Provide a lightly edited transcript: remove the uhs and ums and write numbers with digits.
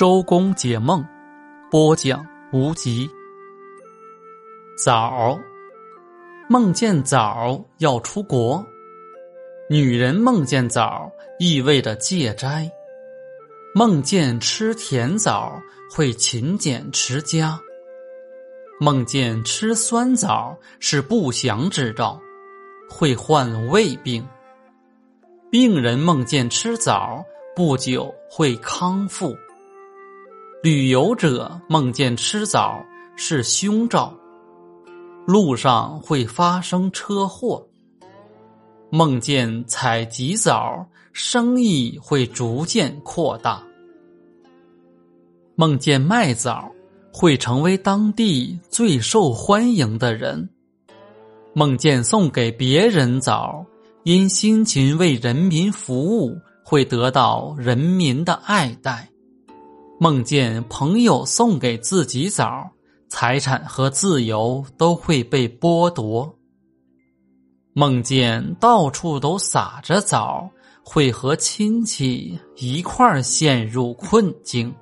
周公解梦，播讲无极。枣，梦见枣要出国，女人梦见枣意味着戒斋，梦见吃甜枣会勤俭持家，梦见吃酸枣是不祥之兆，会患胃病。病人梦见吃枣不久会康复。旅游者梦见吃枣是凶兆，路上会发生车祸。梦见采集枣，生意会逐渐扩大。梦见卖枣，会成为当地最受欢迎的人。梦见送给别人枣，因辛勤为人民服务，会得到人民的爱戴。梦见朋友送给自己枣，财产和自由都会被剥夺。梦见到处都撒着枣，会和亲戚一块陷入困境。